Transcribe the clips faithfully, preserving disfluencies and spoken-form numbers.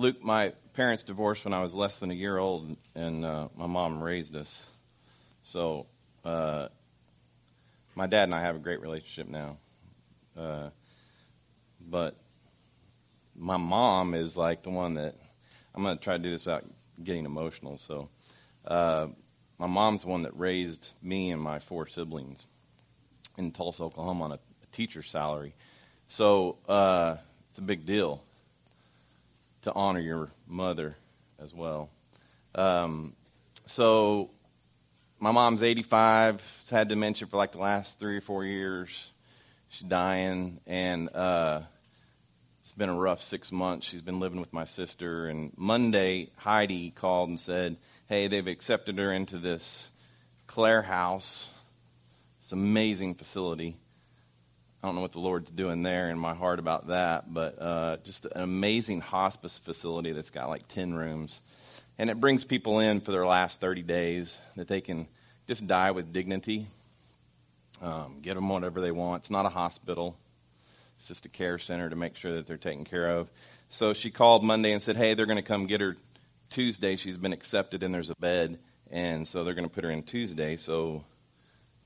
Luke, my parents divorced when I was less than a year old, and uh, my mom raised us. So uh, my dad and I have a great relationship now. Uh, but my mom is like the one that, I'm going to try to do this without getting emotional. So uh, my mom's the one that raised me and my four siblings in Tulsa, Oklahoma on a, a teacher's salary. So uh, it's a big deal to honor your mother as well. Um, so my mom's eighty-five, has had dementia for like the last three or four years. She's dying, and uh, it's been a rough six months. She's been living with my sister, and Monday, Heidi called and said, hey, they've accepted her into this Claire House. It's an amazing facility. I don't know what the Lord's doing there in my heart about that, but uh, just an amazing hospice facility that's got like ten rooms. And it brings people in for their last thirty days that they can just die with dignity, um, get them whatever they want. It's not a hospital. It's just a care center to make sure that they're taken care of. So she called Monday and said, hey, they're going to come get her Tuesday. She's been accepted and there's a bed, and so they're going to put her in Tuesday. So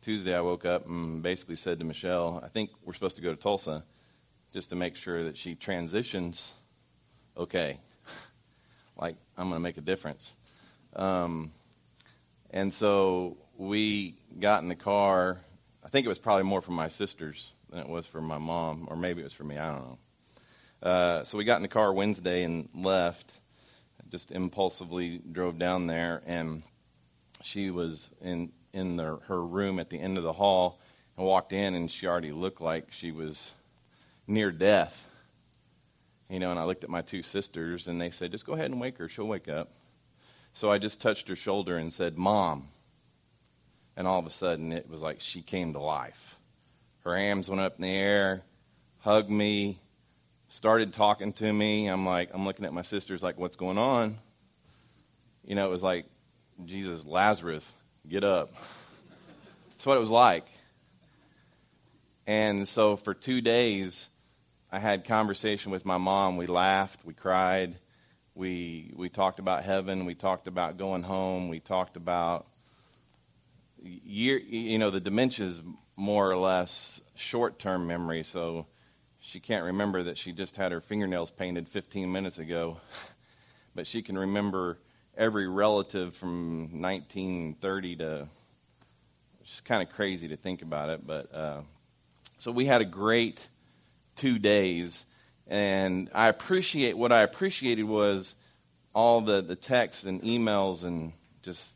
Tuesday I woke up and basically said to Michelle, I think we're supposed to go to Tulsa just to make sure that she transitions okay. Like, I'm going to make a difference. Um, and so we got in the car. I think it was probably more for my sisters than it was for my mom, or maybe it was for me. I don't know. Uh, so we got in the car Wednesday and left. I just impulsively drove down there, and she was in... in the, her room at the end of the hall, and walked in, and she already looked like she was near death. You know, and I looked at my two sisters, and they said, just go ahead and wake her. She'll wake up. So I just touched her shoulder and said, Mom. And all of a sudden, it was like she came to life. Her arms went up in the air, hugged me, started talking to me. I'm like, I'm looking at my sisters like, what's going on? You know, it was like, Jesus, Lazarus, get up. That's what it was like. And so for two days, I had conversation with my mom. We laughed. We cried. We we talked about heaven. We talked about going home. We talked about, year, you know, the dementia is more or less short-term memory. So she can't remember that she just had her fingernails painted fifteen minutes ago. But she can remember every relative from nineteen thirty to, it's kind of crazy to think about it, but, uh, so we had a great two days, and I appreciate, what I appreciated was all the, the texts and emails and just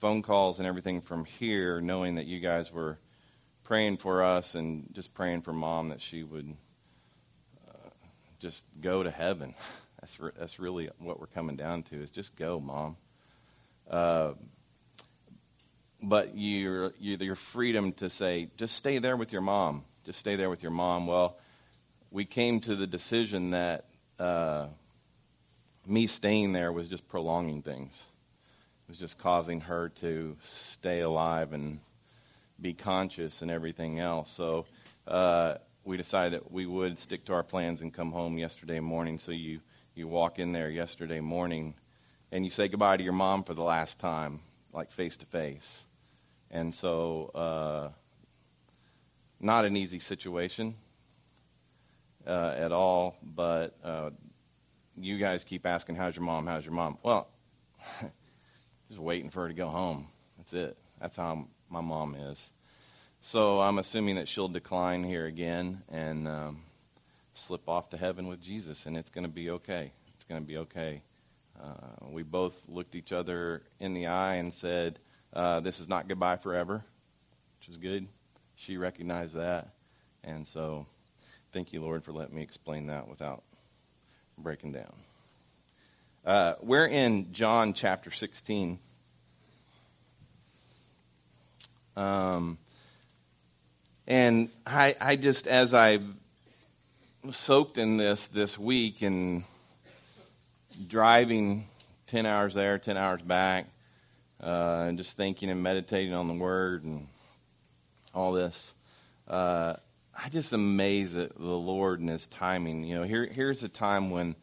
phone calls and everything from here, knowing that you guys were praying for us and just praying for Mom that she would uh, just go to heaven. That's re- that's really what we're coming down to, is just go, Mom. Uh, but your, your your freedom to say, just stay there with your mom. Just stay there with your mom. Well, we came to the decision that uh, me staying there was just prolonging things. It was just causing her to stay alive and be conscious and everything else. So uh, we decided that we would stick to our plans and come home yesterday morning. So you... You walk in there yesterday morning, and you say goodbye to your mom for the last time, like face to face. And so, uh, not an easy situation uh, at all, but uh, you guys keep asking, how's your mom, how's your mom? Well, just waiting for her to go home. That's it. That's how my mom is. So I'm assuming that she'll decline here again, and... Um, slip off to heaven with Jesus, and it's going to be okay. It's going to be okay. Uh, we both looked each other in the eye and said, uh, this is not goodbye forever, which is good. She recognized that, and so thank you, Lord, for letting me explain that without breaking down. Uh, we're in John chapter sixteen. Um, and I, I just, as I've soaked in this this week and driving ten hours there, ten hours back, uh, and just thinking and meditating on the Word and all this, uh, I just amaze at the Lord and His timing. You know, here here's a time when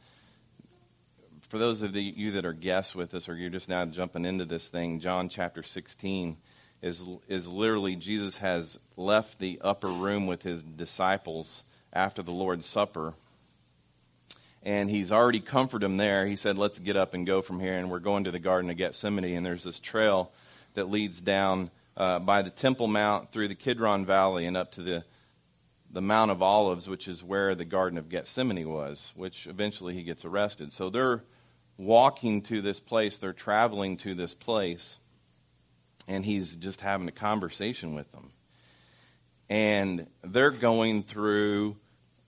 for those of you that are guests with us, or you're just now jumping into this thing, John chapter sixteen is is literally Jesus has left the upper room with his disciples after the Lord's Supper, and he's already comforted them there. He said, let's get up and go from here, and we're going to the Garden of Gethsemane, and there's this trail that leads down uh, by the Temple Mount through the Kidron Valley and up to the the Mount of Olives, which is where the Garden of Gethsemane was, which eventually he gets arrested. So they're walking to this place, they're traveling to this place, and he's just having a conversation with them. And they're going through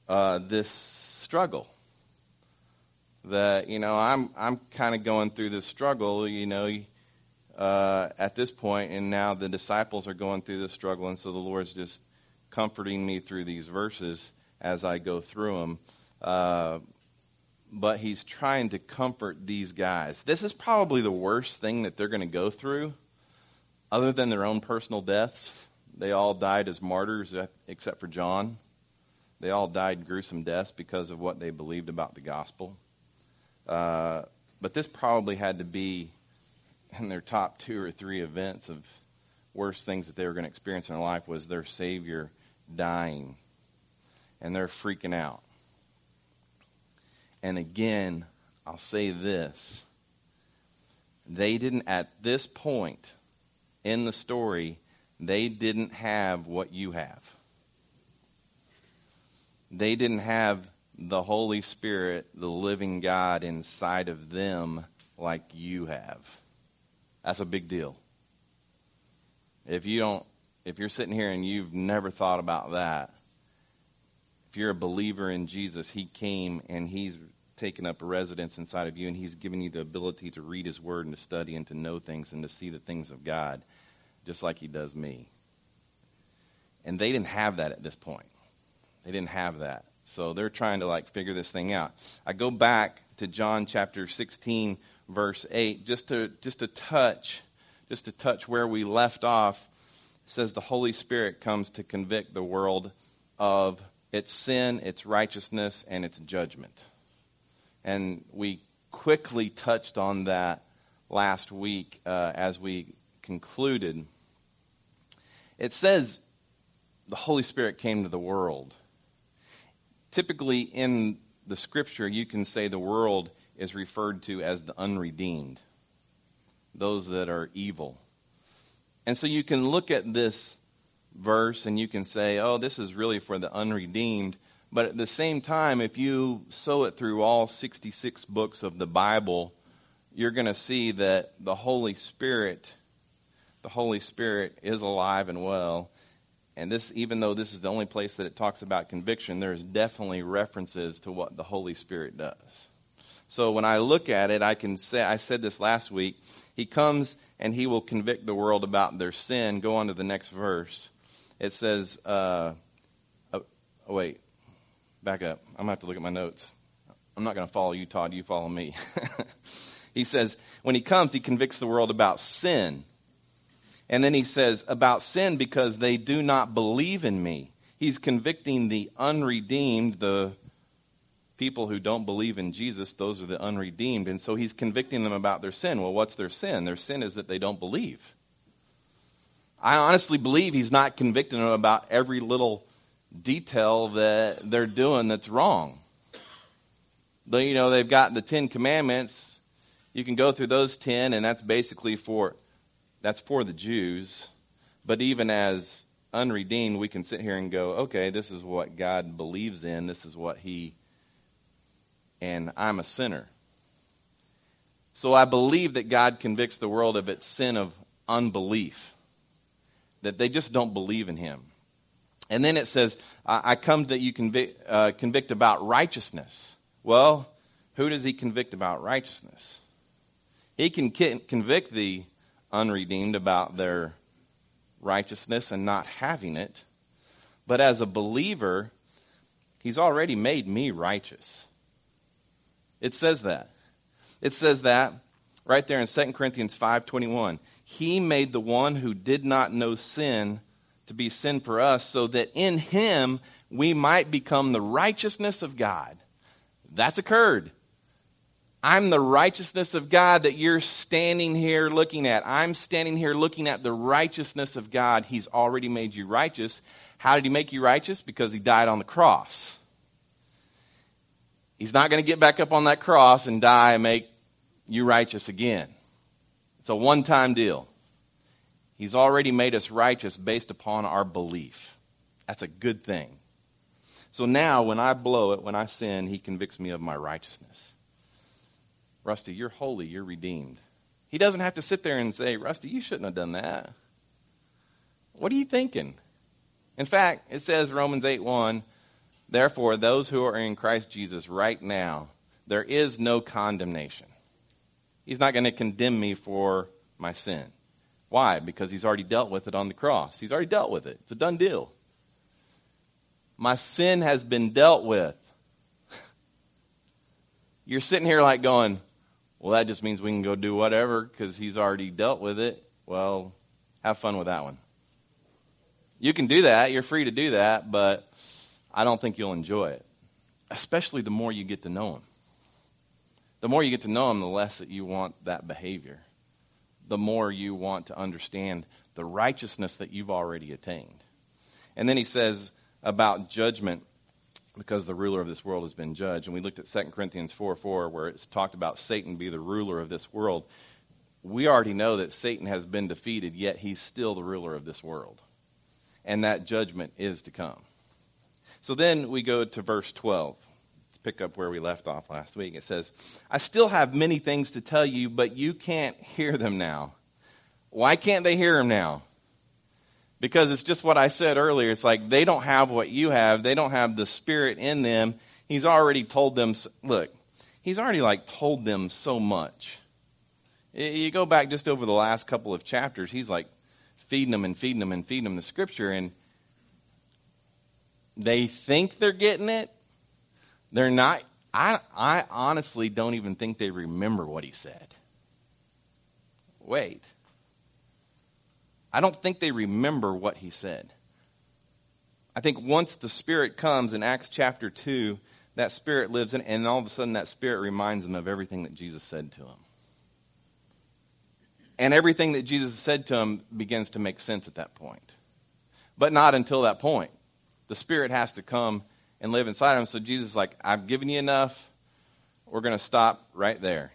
uh, this struggle. That, you know, I'm I'm kind of going through this struggle, you know, uh, at this point, and now the disciples are going through this struggle, and so the Lord's just comforting me through these verses as I go through them. Uh, but he's trying to comfort these guys. This is probably the worst thing that they're going to go through, other than their own personal deaths. They all died as martyrs, except for John. They all died gruesome deaths because of what they believed about the gospel. Uh, but this probably had to be in their top two or three events of worst things that they were going to experience in their life, was their Savior dying. And they're freaking out. And again, I'll say this. They didn't, at this point in the story, they didn't have what you have. They didn't have the Holy Spirit, the living God inside of them like you have. That's a big deal. If you don't, if you're sitting here and you've never thought about that, if you're a believer in Jesus, he came and he's taken up a residence inside of you, and he's given you the ability to read his word and to study and to know things and to see the things of God, just like he does me. And they didn't have that at this point. They didn't have that. So they're trying to like figure this thing out. I go back to John chapter sixteen, verse eight, just to just to touch Just to touch where we left off. It says the Holy Spirit comes to convict the world of its sin, its righteousness, and its judgment. And we quickly touched on that last week uh, as we concluded. It says the Holy Spirit came to the world. Typically in the Scripture, you can say the world is referred to as the unredeemed, those that are evil. And so you can look at this verse and you can say, oh, this is really for the unredeemed. But at the same time, if you sow it through all sixty-six books of the Bible, you're going to see that the Holy Spirit, the Holy Spirit is alive and well. And this, even though this is the only place that it talks about conviction, there's definitely references to what the Holy Spirit does. So when I look at it, I can say, I said this last week, he comes and he will convict the world about their sin. Go on to the next verse. It says, uh, oh, oh wait, back up. I'm going to have to look at my notes. I'm not going to follow you, Todd. You follow me. He says, when he comes, he convicts the world about sin. And then he says, about sin because they do not believe in me. He's convicting the unredeemed, the people who don't believe in Jesus. Those are the unredeemed. And so he's convicting them about their sin. Well, what's their sin? Their sin is that they don't believe. I honestly believe he's not convicting them about every little detail that they're doing that's wrong. Though, you know, they've got the Ten Commandments. You can go through those ten, and that's basically for, that's for the Jews. But even as unredeemed, we can sit here and go, okay, this is what God believes in. This is what he, and I'm a sinner. So I believe that God convicts the world of its sin of unbelief, that they just don't believe in him. And then it says, I come that you convict, uh, convict about righteousness. Well, who does he convict about righteousness? He can convict the unredeemed about their righteousness and not having it. But as a believer, he's already made me righteous. It says that. It says that right there in Second Corinthians five twenty-one. He made the one who did not know sin to be sin for us, so that in him we might become the righteousness of God. That's occurred. I'm the righteousness of God that you're standing here looking at. I'm standing here looking at the righteousness of God. He's already made you righteous. How did he make you righteous? Because he died on the cross. He's not going to get back up on that cross and die and make you righteous again. It's a one-time deal. He's already made us righteous based upon our belief. That's a good thing. So now when I blow it, when I sin, he convicts me of my righteousness. Rusty, you're holy, you're redeemed. He doesn't have to sit there and say, Rusty, you shouldn't have done that. What are you thinking? In fact, it says Romans eight one, therefore, those who are in Christ Jesus right now, there is no condemnation. He's not going to condemn me for my sin. Why? Because he's already dealt with it on the cross. He's already dealt with it. It's a done deal. My sin has been dealt with. You're sitting here like going, well, that just means we can go do whatever because he's already dealt with it. Well, have fun with that one. You can do that. You're free to do that, but I don't think you'll enjoy it, especially the more you get to know him. The more you get to know him, the less that you want that behavior. The more you want to understand the righteousness that you've already attained. And then he says about judgment, because the ruler of this world has been judged. And we looked at Second Corinthians four four, where it's talked about Satan be the ruler of this world. We already know that Satan has been defeated, yet he's still the ruler of this world. And that judgment is to come. So then we go to verse twelve. Let's pick up where we left off last week. It says, I still have many things to tell you, but you can't hear them now. Why can't they hear them now? Because it's just what I said earlier. It's like they don't have what you have. They don't have the Spirit in them. He's already told them, look, he's already like told them so much. You go back just over the last couple of chapters, he's like feeding them and feeding them and feeding them the Scripture. And they think they're getting it. They're not. I, I honestly don't even think they remember what he said. Wait. I don't think they remember what he said. I think once the Spirit comes in Acts chapter two, that Spirit lives in, and all of a sudden that Spirit reminds them of everything that Jesus said to them. And everything that Jesus said to them begins to make sense at that point. But not until that point. The Spirit has to come and live inside them. So Jesus is like, I've given you enough. We're going to stop right there.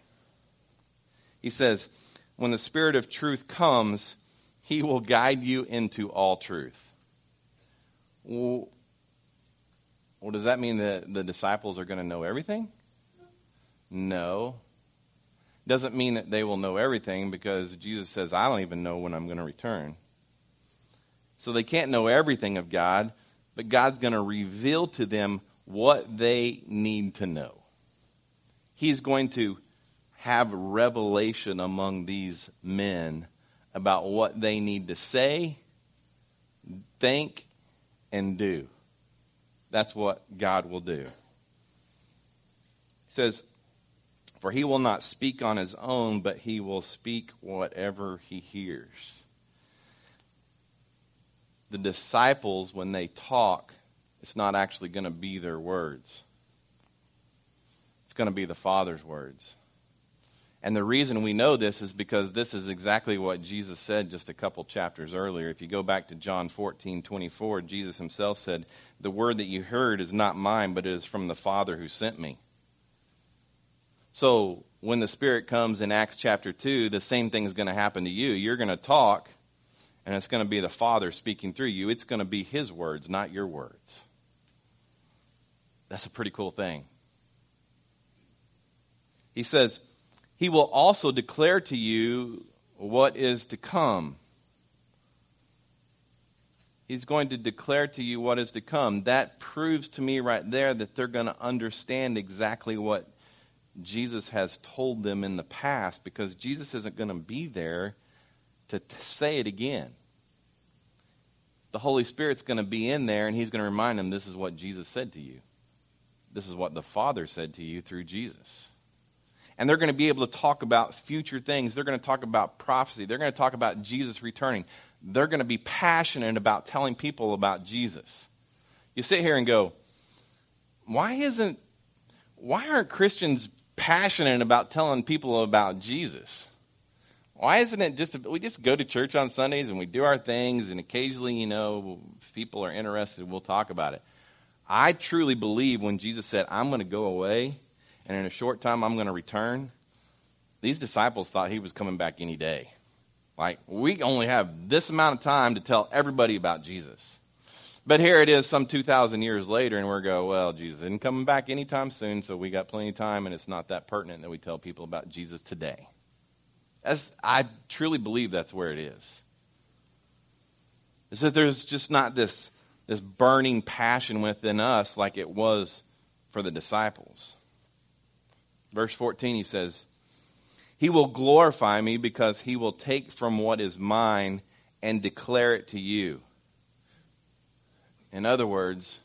He says, when the Spirit of truth comes, he will guide you into all truth. Well, well, does that mean that the disciples are going to know everything? No. Doesn't mean that they will know everything, because Jesus says, I don't even know when I'm going to return. So they can't know everything of God, but God's going to reveal to them what they need to know. He's going to have revelation among these men about what they need to say, think, and do. That's what God will do. He says, for he will not speak on his own, but he will speak whatever he hears. The disciples, when they talk, it's not actually going to be their words. It's going to be the Father's words. And the reason we know this is because this is exactly what Jesus said just a couple chapters earlier. If you go back to John fourteen twenty-four, Jesus himself said, the word that you heard is not mine, but it is from the Father who sent me. So when the Spirit comes in Acts chapter two, the same thing is going to happen to you. You're going to talk, and it's going to be the Father speaking through you. It's going to be his words, not your words. That's a pretty cool thing. He says, he will also declare to you what is to come. He's going to declare to you what is to come. That proves to me right there that they're going to understand exactly what Jesus has told them in the past, because Jesus isn't going to be there to t- say it again. The Holy Spirit's going to be in there, and he's going to remind them, this is what Jesus said to you. This is what the Father said to you through Jesus. And they're going to be able to talk about future things. They're going to talk about prophecy. They're going to talk about Jesus returning. They're going to be passionate about telling people about Jesus. You sit here and go, why isn't, why aren't Christians passionate about telling people about Jesus? Why isn't it just, we just go to church on Sundays and we do our things, and occasionally, you know, if people are interested, we'll talk about it. I truly believe when Jesus said, I'm going to go away, and in a short time I'm going to return, these disciples thought he was coming back any day. Like, we only have this amount of time to tell everybody about Jesus. But here it is some two thousand years later, and we're going, well, Jesus isn't coming back anytime soon, so we got plenty of time, and it's not that pertinent that we tell people about Jesus today. That's, I truly believe that's where it is. Is that there's just not this, this burning passion within us like it was for the disciples. Verse fourteen, he says, he will glorify me because he will take from what is mine and declare it to you. In other words,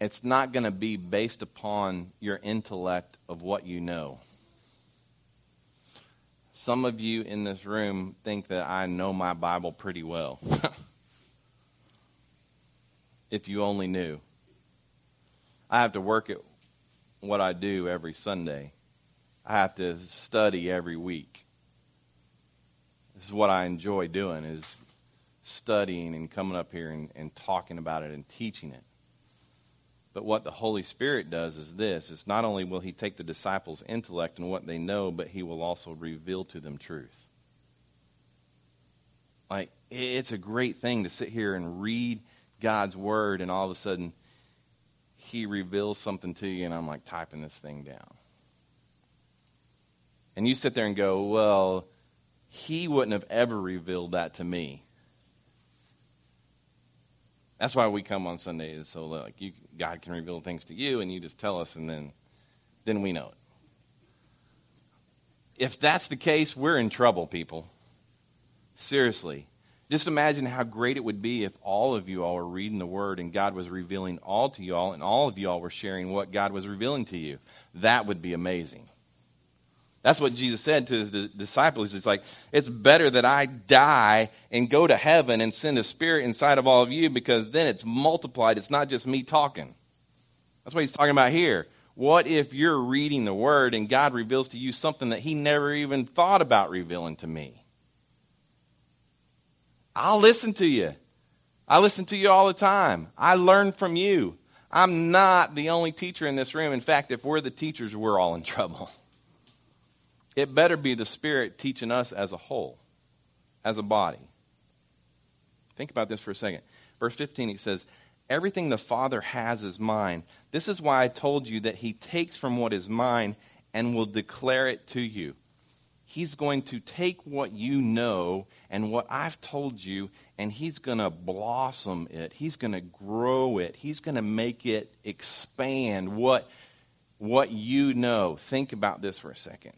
it's not going to be based upon your intellect of what you know. Some of you in this room think that I know my Bible pretty well. If you only knew. I have to work at what I do every Sunday. I have to study every week. This is what I enjoy doing, is studying and coming up here and, and talking about it and teaching it. But what the Holy Spirit does is this. It's not only will he take the disciples' intellect and what they know, but he will also reveal to them truth. Like, it's a great thing to sit here and read God's word, and all of a sudden he reveals something to you, and I'm like typing this thing down. And you sit there and go, well, he wouldn't have ever revealed that to me. That's why we come on Sunday, so like you, God can reveal things to you, and you just tell us, and then, then we know it. If that's the case, we're in trouble, people. Seriously. Just imagine how great it would be if all of you all were reading the Word, and God was revealing all to you all, and all of you all were sharing what God was revealing to you. That would be amazing. That's what Jesus said to his disciples. It's like, it's better that I die and go to heaven and send a spirit inside of all of you, because then it's multiplied. It's not just me talking. That's what he's talking about here. What if you're reading the word and God reveals to you something that he never even thought about revealing to me? I'll listen to you. I listen to you all the time. I learn from you. I'm not the only teacher in this room. In fact, if we're the teachers, we're all in trouble. It better be the Spirit teaching us as a whole, as a body. Think about this for a second. Verse fifteen, it says, everything the Father has is mine. This is why I told you that he takes from what is mine and will declare it to you. He's going to take what you know and what I've told you, and he's going to blossom it. He's going to grow it. He's going to make it expand what, what you know. Think about this for a second.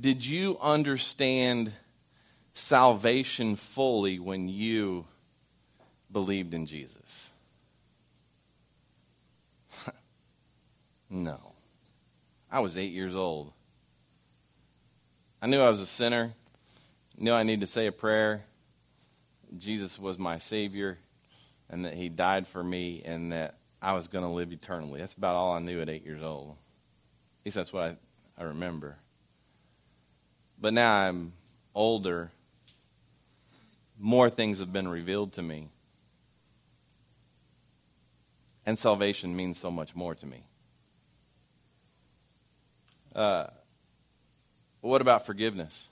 Did you understand salvation fully when you believed in Jesus? No. I was eight years old. I knew I was a sinner. Knew I needed to say a prayer. Jesus was my Savior, and that he died for me, and that I was going to live eternally. That's about all I knew at eight years old. At least that's what I, I remember. But now I'm older, more things have been revealed to me. And salvation means so much more to me. Uh, what about forgiveness?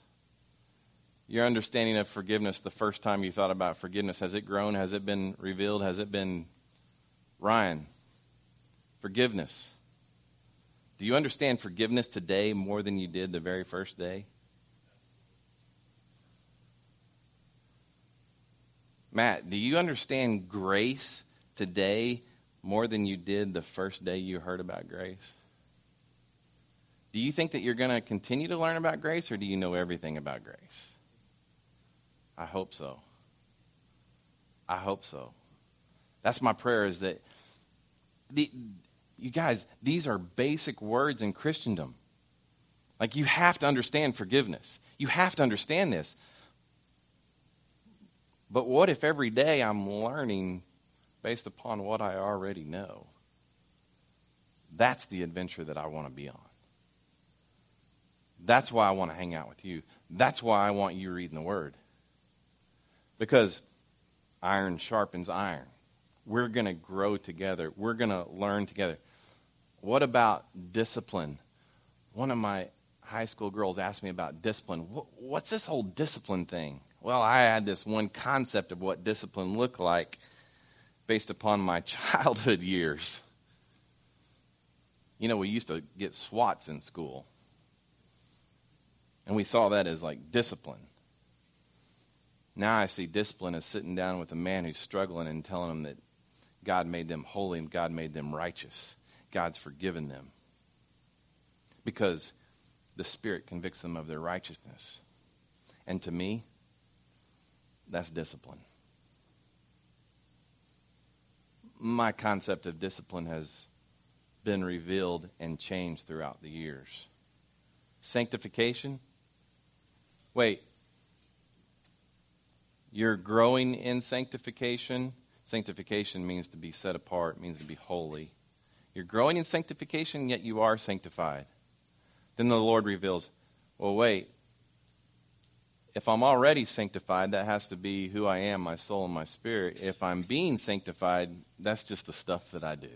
Your understanding of forgiveness the first time you thought about forgiveness, has it grown? Has it been revealed? Has it been, Ryan, forgiveness? Do you understand forgiveness today more than you did the very first day? Matt, do you understand grace today more than you did the first day you heard about grace? Do you think that you're going to continue to learn about grace, or do you know everything about grace? I hope so. I hope so. That's my prayer, is that, the, you guys, these are basic words in Christendom. Like, you have to understand forgiveness. You have to understand this. But what if every day I'm learning based upon what I already know? That's the adventure that I want to be on. That's why I want to hang out with you. That's why I want you reading the Word. Because iron sharpens iron. We're going to grow together. We're going to learn together. What about discipline? One of my high school girls asked me about discipline. What's this whole discipline thing? Well, I had this one concept of what discipline looked like based upon my childhood years. You know, we used to get SWATs in school. And we saw that as like discipline. Now I see discipline as sitting down with a man who's struggling and telling him that God made them holy and God made them righteous. God's forgiven them. Because the Spirit convicts them of their righteousness. And to me, that's discipline. My concept of discipline has been revealed and changed throughout the years. Sanctification. Wait. You're growing in sanctification. Sanctification means to be set apart, means to be holy. You're growing in sanctification, yet you are sanctified. Then the Lord reveals, well, wait. If I'm already sanctified, that has to be who I am, my soul and my spirit. If I'm being sanctified, that's just the stuff that I do.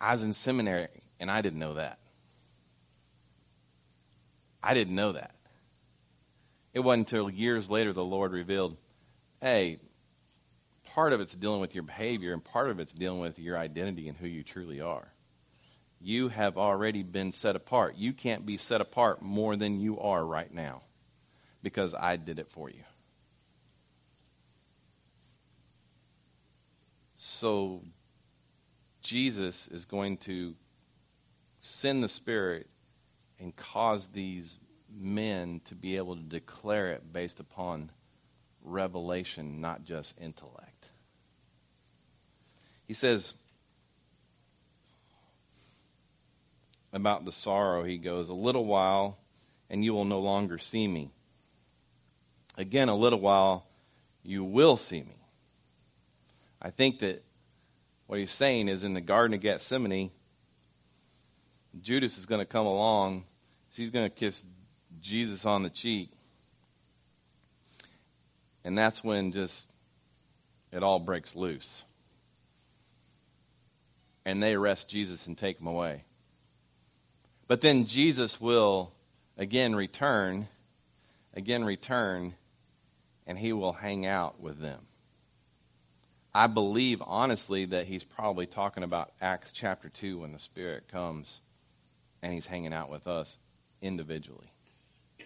I was in seminary, and I didn't know that. I didn't know that. It wasn't until years later the Lord revealed, hey, part of it's dealing with your behavior, and part of it's dealing with your identity and who you truly are. You have already been set apart. You can't be set apart more than you are right now because I did it for you. So Jesus is going to send the Spirit and cause these men to be able to declare it based upon revelation, not just intellect. He says about the sorrow, he goes, a little while and you will no longer see me. Again, a little while you will see me. I think that what he's saying is in the Garden of Gethsemane, Judas is going to come along. He's going to kiss Jesus on the cheek. And that's when just it all breaks loose. And they arrest Jesus and take him away. But then Jesus will again return, again return, and he will hang out with them. I believe, honestly, that he's probably talking about Acts chapter two when the Spirit comes and he's hanging out with us individually. It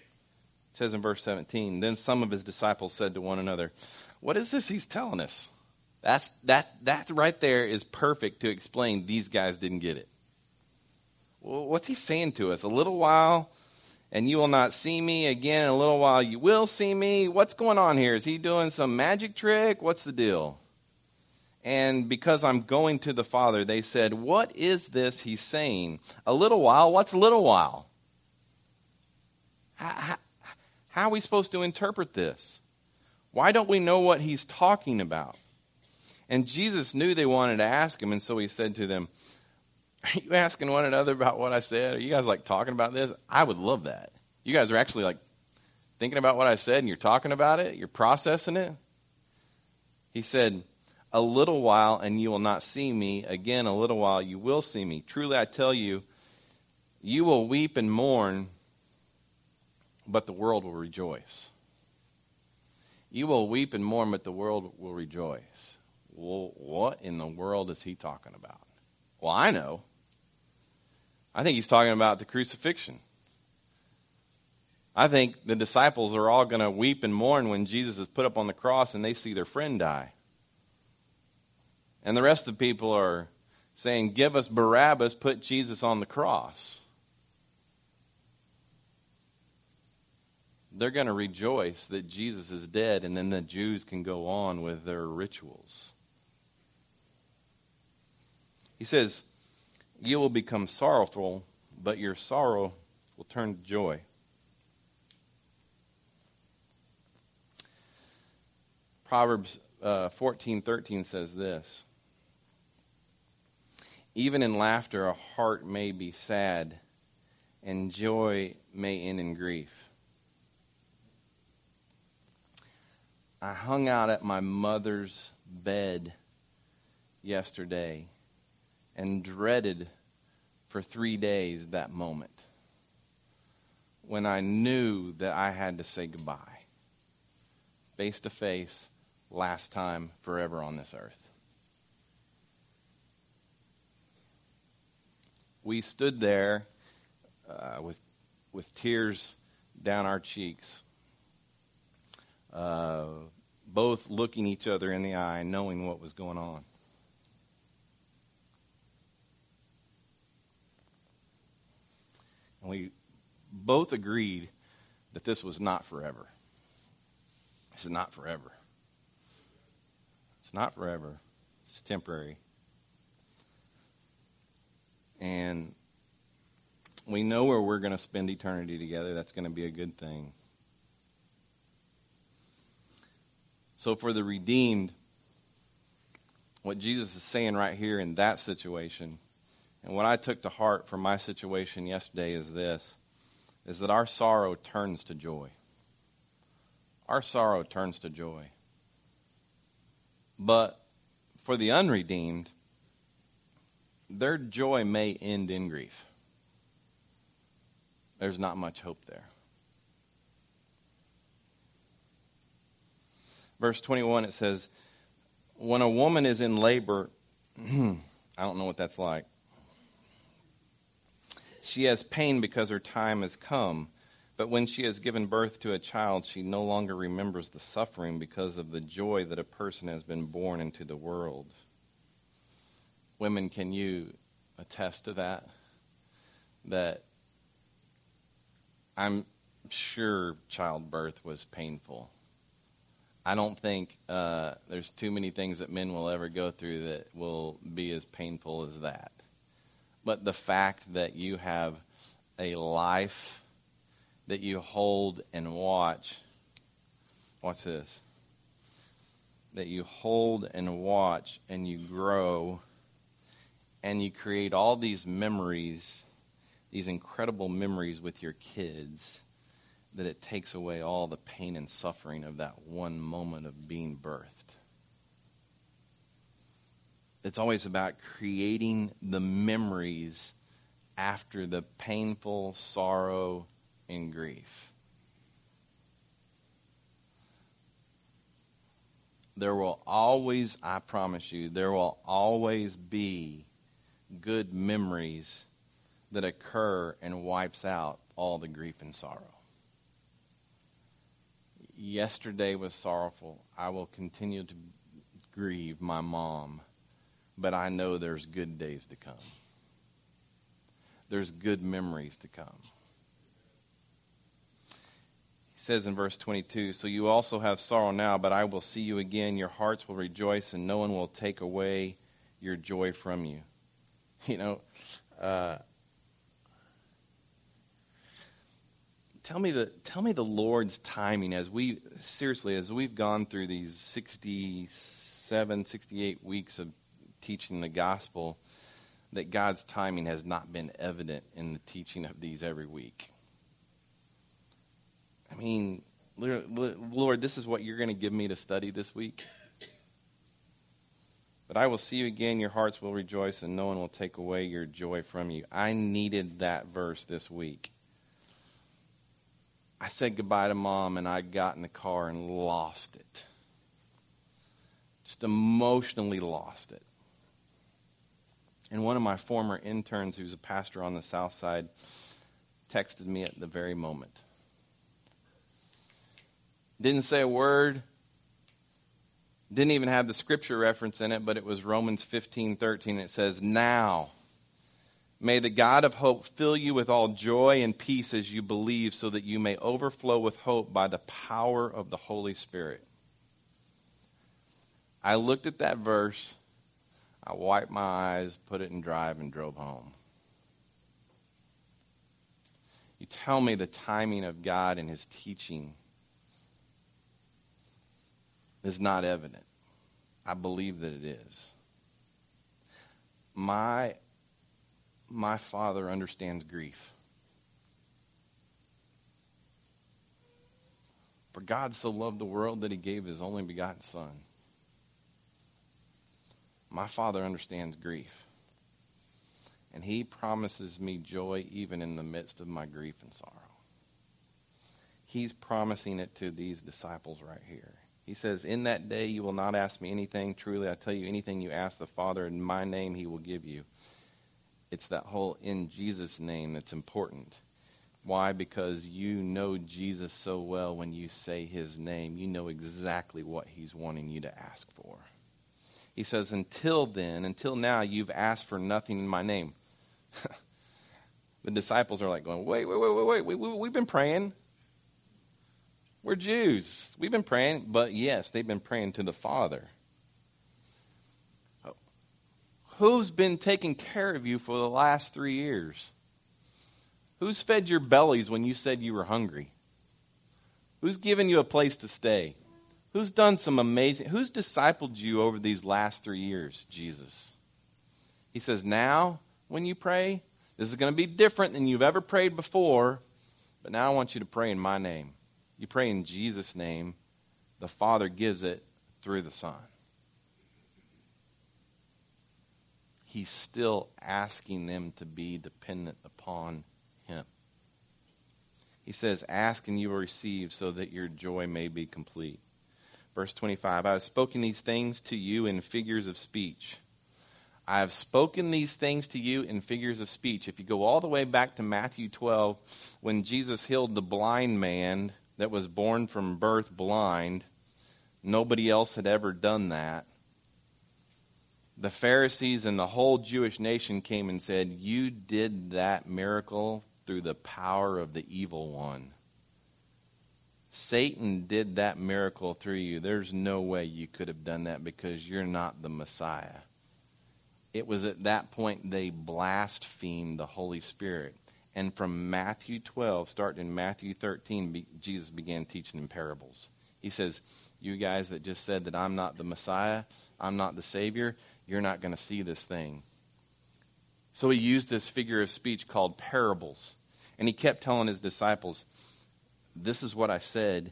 says in verse seventeen, then some of his disciples said to one another, what is this he's telling us? That's, that, that right there is perfect to explain these guys didn't get it. What's he saying to us? A little while and you will not see me. Again, in a little while you will see me. What's going on here? Is he doing some magic trick? What's the deal? And because I'm going to the Father, they said, what is this he's saying? A little while? What's a little while? How, how, how are we supposed to interpret this? Why don't we know what he's talking about? And Jesus knew they wanted to ask him, and so he said to them, are you asking one another about what I said? Are you guys like talking about this? I would love that. You guys are actually like thinking about what I said and you're talking about it. You're processing it. He said, a little while and you will not see me. Again, a little while you will see me. Truly, I tell you, you will weep and mourn, but the world will rejoice. You will weep and mourn, but the world will rejoice. Well, what in the world is he talking about? Well, I know. I think he's talking about the crucifixion. I think the disciples are all going to weep and mourn when Jesus is put up on the cross and they see their friend die. And the rest of the people are saying, give us Barabbas, put Jesus on the cross. They're going to rejoice that Jesus is dead, and then the Jews can go on with their rituals. He says, you will become sorrowful, but your sorrow will turn to joy. Proverbs uh, fourteen thirteen says this. Even in laughter, a heart may be sad, and joy may end in grief. I hung out at my mother's bed yesterday and dreaded for three days that moment when I knew that I had to say goodbye, face to face, last time, forever on this earth. We stood there uh, with with tears down our cheeks, uh, both looking each other in the eye, knowing what was going on. And we both agreed that this was not forever. This is not forever. It's not forever. It's temporary. And we know where we're going to spend eternity together. That's going to be a good thing. So for the redeemed, what Jesus is saying right here in that situation, and what I took to heart for my situation yesterday is this, is that our sorrow turns to joy. Our sorrow turns to joy. But for the unredeemed, their joy may end in grief. There's not much hope there. Verse twenty-one, it says, when a woman is in labor, I don't know what that's like. She has pain because her time has come. But when she has given birth to a child, she no longer remembers the suffering because of the joy that a person has been born into the world. Women, can you attest to that? That I'm sure childbirth was painful. I don't think uh, there's too many things that men will ever go through that will be as painful as that. But the fact that you have a life that you hold and watch, watch this, that you hold and watch and you grow and you create all these memories, these incredible memories with your kids, that it takes away all the pain and suffering of that one moment of being birthed. It's always about creating the memories after the painful sorrow in grief. There will always, I promise you, there will always be good memories that occur and wipes out all the grief and sorrow. Yesterday was sorrowful. I will continue to grieve my mom, but I know there's good days to come. There's good memories to come. Says in verse twenty-two, so you also have sorrow now, but I will see you again. Your hearts will rejoice, and no one will take away your joy from you. You know, uh, tell me the tell me the Lord's timing as we seriously as we've gone through these sixty-seven, sixty-eight weeks of teaching the gospel, that God's timing has not been evident in the teaching of these every week. I mean, Lord, this is what you're going to give me to study this week. But I will see you again. Your hearts will rejoice, and no one will take away your joy from you. I needed that verse this week. I said goodbye to mom, and I got in the car and lost it. Just emotionally lost it. And one of my former interns, who's a pastor on the South Side, texted me at the very moment. Didn't say a word. Didn't even have the scripture reference in it, but it was Romans fifteen thirteen. It says, now may the God of hope fill you with all joy and peace as you believe, so that you may overflow with hope by the power of the Holy Spirit. I looked at that verse. I wiped my eyes, put it in drive, and drove home. You tell me the timing of God and his teaching is not evident. I believe that it is. My my Father understands grief. For God so loved the world that he gave his only begotten Son. My Father understands grief. And he promises me joy even in the midst of my grief and sorrow. He's promising it to these disciples right here. He says, in that day you will not ask me anything. Truly, I tell you, anything you ask the Father in my name, he will give you. It's that whole in Jesus' name that's important. Why? Because you know Jesus so well when you say his name. You know exactly what he's wanting you to ask for. He says, until then, until now, you've asked for nothing in my name. The disciples are like going, wait, wait, wait, wait, wait. We, we, we've been praying. We're Jews. We've been praying. But yes, they've been praying to the Father. Oh. Who's been taking care of you for the last three years? Who's fed your bellies when you said you were hungry? Who's given you a place to stay? Who's done some amazing, who's discipled you over these last three years, Jesus? He says, now when you pray, this is going to be different than you've ever prayed before, but now I want you to pray in my name. You pray in Jesus' name. The Father gives it through the Son. He's still asking them to be dependent upon him. He says, ask and you will receive so that your joy may be complete. Verse twenty-five, I have spoken these things to you in figures of speech. I have spoken these things to you in figures of speech. If you go all the way back to Matthew twelve, when Jesus healed the blind man that was born from birth blind, nobody else had ever done that. The Pharisees and the whole Jewish nation came and said, you did that miracle through the power of the evil one. Satan did that miracle through you. There's no way you could have done that because you're not the Messiah. It was at that point they blasphemed the Holy Spirit. And from Matthew twelve, starting in Matthew thirteen, Jesus began teaching in parables. He says, you guys that just said that I'm not the Messiah, I'm not the Savior, you're not going to see this thing. So he used this figure of speech called parables. And he kept telling his disciples, this is what I said,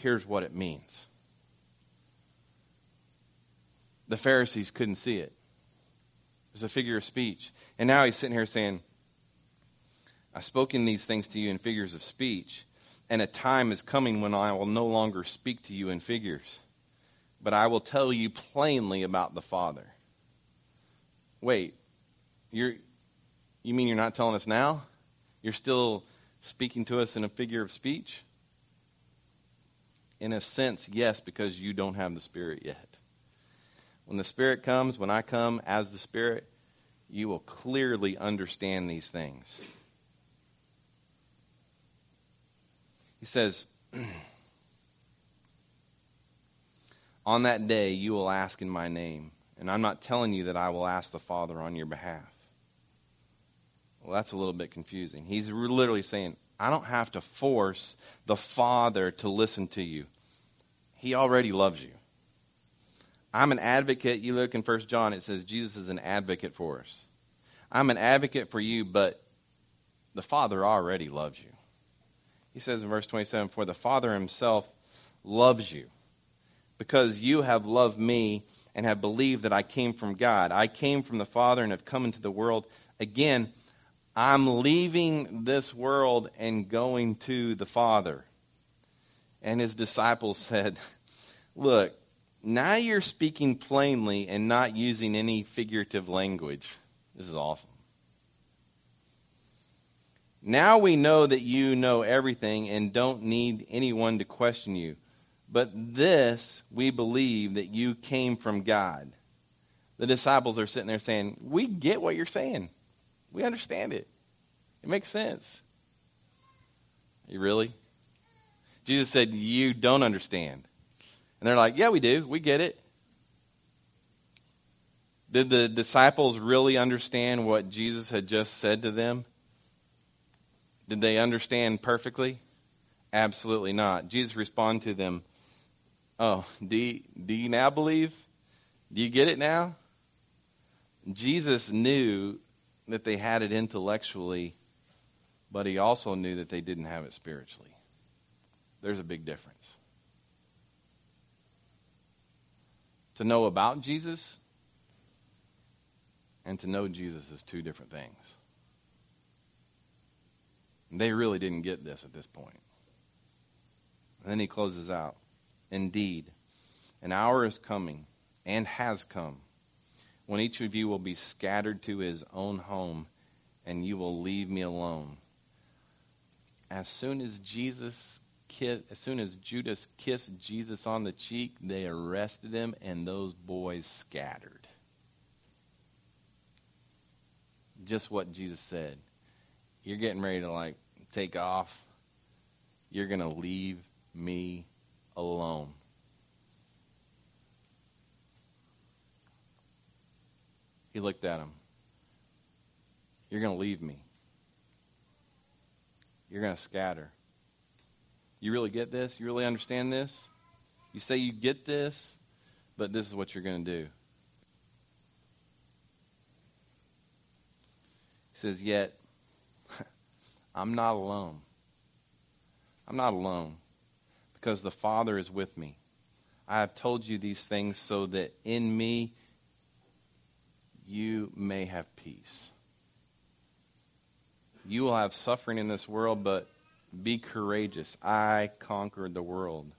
here's what it means. The Pharisees couldn't see it. It was a figure of speech. And now he's sitting here saying, I've spoken these things to you in figures of speech, and a time is coming when I will no longer speak to you in figures. But I will tell you plainly about the Father. Wait, you're, you mean you're not telling us now? You're still speaking to us in a figure of speech? In a sense, yes, because you don't have the Spirit yet. When the Spirit comes, when I come as the Spirit, you will clearly understand these things. He says, on that day, you will ask in my name, and I'm not telling you that I will ask the Father on your behalf. Well, that's a little bit confusing. He's literally saying, I don't have to force the Father to listen to you. He already loves you. I'm an advocate. You look in First John, it says Jesus is an advocate for us. I'm an advocate for you, but the Father already loves you. He says in verse twenty-seven, for the Father himself loves you. Because you have loved me and have believed that I came from God. I came from the Father and have come into the world. Again, I'm leaving this world and going to the Father. And his disciples said, look, now you're speaking plainly and not using any figurative language. This is awful. Now we know that you know everything and don't need anyone to question you. But this, we believe that you came from God. The disciples are sitting there saying, we get what you're saying. We understand it. It makes sense. You really? Jesus said, you don't understand. And they're like, yeah, we do. We get it. Did the disciples really understand what Jesus had just said to them? Did they understand perfectly? Absolutely not. Jesus responded to them, oh, do you, do you now believe? Do you get it now? Jesus knew that they had it intellectually, but he also knew that they didn't have it spiritually. There's a big difference. To know about Jesus and to know Jesus is two different things. And they really didn't get this at this point. And then he closes out. Indeed, an hour is coming and has come when each of you will be scattered to his own home and you will leave me alone. As soon as Jesus kissed, as soon as Judas kissed Jesus on the cheek, they arrested him and those boys scattered. Just what Jesus said. You're getting ready to like take off. You're going to leave me alone. He looked at him. You're going to leave me. You're going to scatter. You really get this? You really understand this? You say you get this, but this is what you're going to do. He says, yet, I'm not alone. I'm not alone because the Father is with me. I have told you these things so that in me you may have peace. You will have suffering in this world, but be courageous. I conquered the world.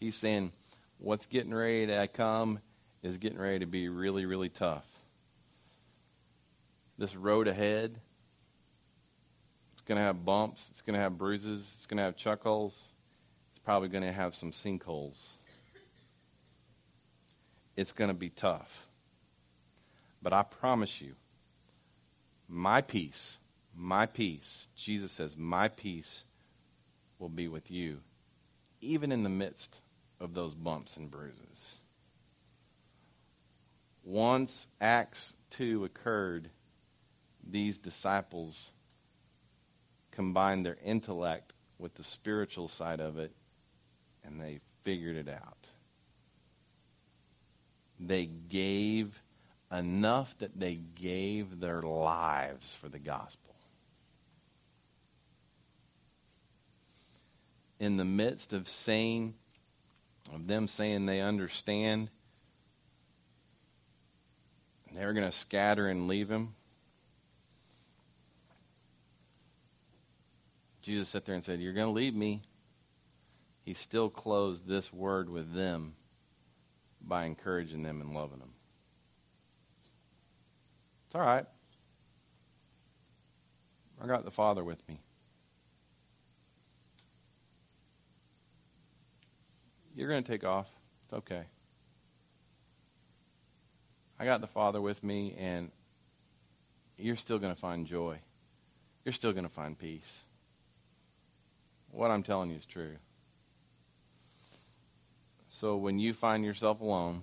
He's saying what's getting ready to come is getting ready to be really, really tough. This road ahead, it's going to have bumps. It's going to have bruises. It's going to have chuck holes. It's probably going to have some sinkholes. It's going to be tough. But I promise you, my peace... My peace, Jesus says, my peace will be with you, even in the midst of those bumps and bruises. Once Acts two occurred, these disciples combined their intellect with the spiritual side of it, and they figured it out. They gave enough that they gave their lives for the gospel. In the midst of saying, of them saying they understand, they were going to scatter and leave him. Jesus sat there and said, you're going to leave me. He still closed this word with them by encouraging them and loving them. It's all right. I got the Father with me. You're going to take off. It's okay. I got the Father with me, and you're still going to find joy. You're still going to find peace. What I'm telling you is true. So when you find yourself alone,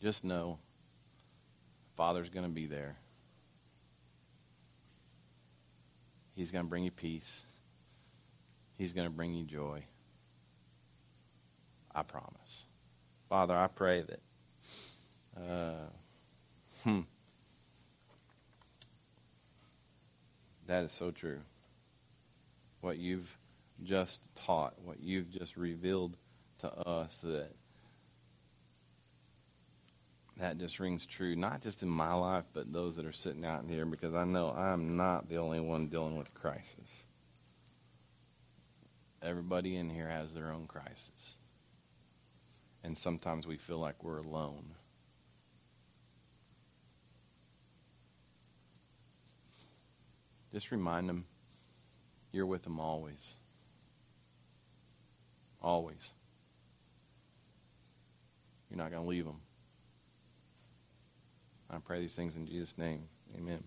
just know Father's going to be there. He's going to bring you peace. He's going to bring you joy. I promise. Father, I pray that uh, hmm, that is so true. What you've just taught, what you've just revealed to us, that that just rings true, not just in my life, but those that are sitting out here, because I know I'm not the only one dealing with crisis. Everybody in here has their own crisis. And sometimes we feel like we're alone. Just remind them, you're with them always. Always. You're not going to leave them. I pray these things in Jesus' name. Amen.